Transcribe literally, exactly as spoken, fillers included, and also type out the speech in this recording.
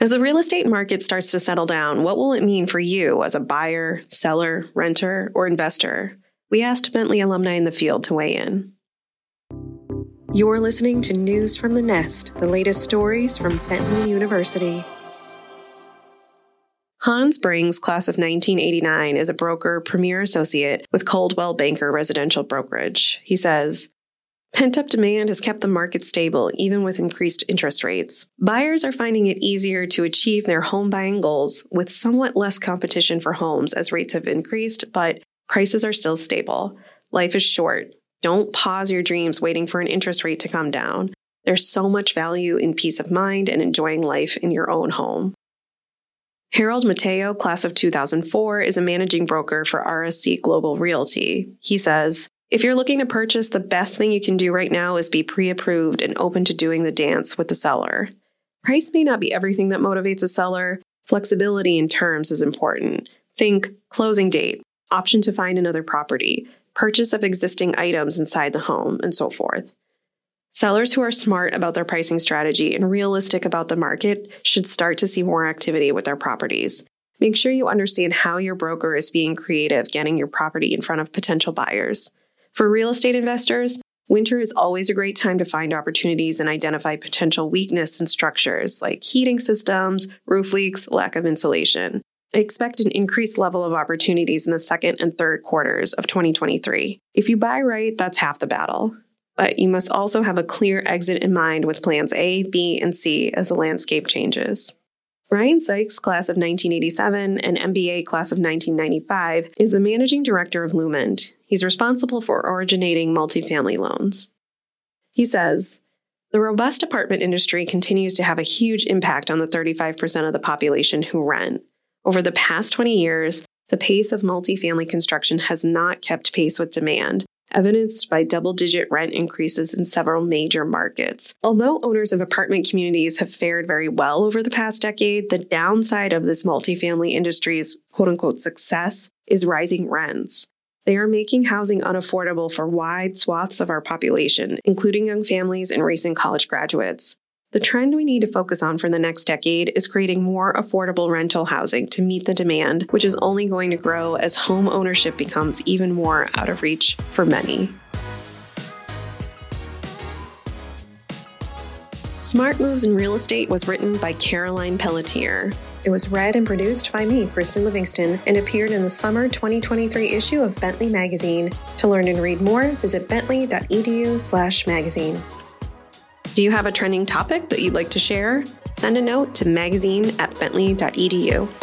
As the real estate market starts to settle down, what will it mean for you as a buyer, seller, renter, or investor? We asked Bentley alumni in the field to weigh in. You're listening to News from the Nest, the latest stories from Bentley University. Hans Brings, class of nineteen eighty-nine, is a broker premier associate with Coldwell Banker Residential Brokerage. He says, pent-up demand has kept the market stable, even with increased interest rates. Buyers are finding it easier to achieve their home buying goals with somewhat less competition for homes as rates have increased, but prices are still stable. Life is short. Don't pause your dreams waiting for an interest rate to come down. There's so much value in peace of mind and enjoying life in your own home. Harold Mateo, class of two thousand four, is a managing broker for R S C Global Realty. He says, if you're looking to purchase, the best thing you can do right now is be pre-approved and open to doing the dance with the seller. Price may not be everything that motivates a seller. Flexibility in terms is important. Think closing date, option to find another property, purchase of existing items inside the home, and so forth. Sellers who are smart about their pricing strategy and realistic about the market should start to see more activity with their properties. Make sure you understand how your broker is being creative getting your property in front of potential buyers. For real estate investors, winter is always a great time to find opportunities and identify potential weakness in structures like heating systems, roof leaks, lack of insulation. Expect an increased level of opportunities in the second and third quarters of twenty twenty-three. If you buy right, that's half the battle. But you must also have a clear exit in mind with plans A, B, and C as the landscape changes. Brian Sykes, class of nineteen eighty-seven, and M B A class of nineteen ninety-five, is the managing director of Lument. He's responsible for originating multifamily loans. He says, the robust apartment industry continues to have a huge impact on the thirty-five percent of the population who rent. Over the past twenty years, the pace of multifamily construction has not kept pace with demand, evidenced by double-digit rent increases in several major markets. Although owners of apartment communities have fared very well over the past decade, the downside of this multifamily industry's quote-unquote success is rising rents. They are making housing unaffordable for wide swaths of our population, including young families and recent college graduates. The trend we need to focus on for the next decade is creating more affordable rental housing to meet the demand, which is only going to grow as home ownership becomes even more out of reach for many. Smart Moves in Real Estate was written by Caroline Pelletier. It was read and produced by me, Kristen Livingston, and appeared in the summer twenty twenty-three issue of Bentley Magazine. To learn and read more, visit bentley.edu slash magazine. Do you have a trending topic that you'd like to share? Send a note to magazine at bentley dot e d u.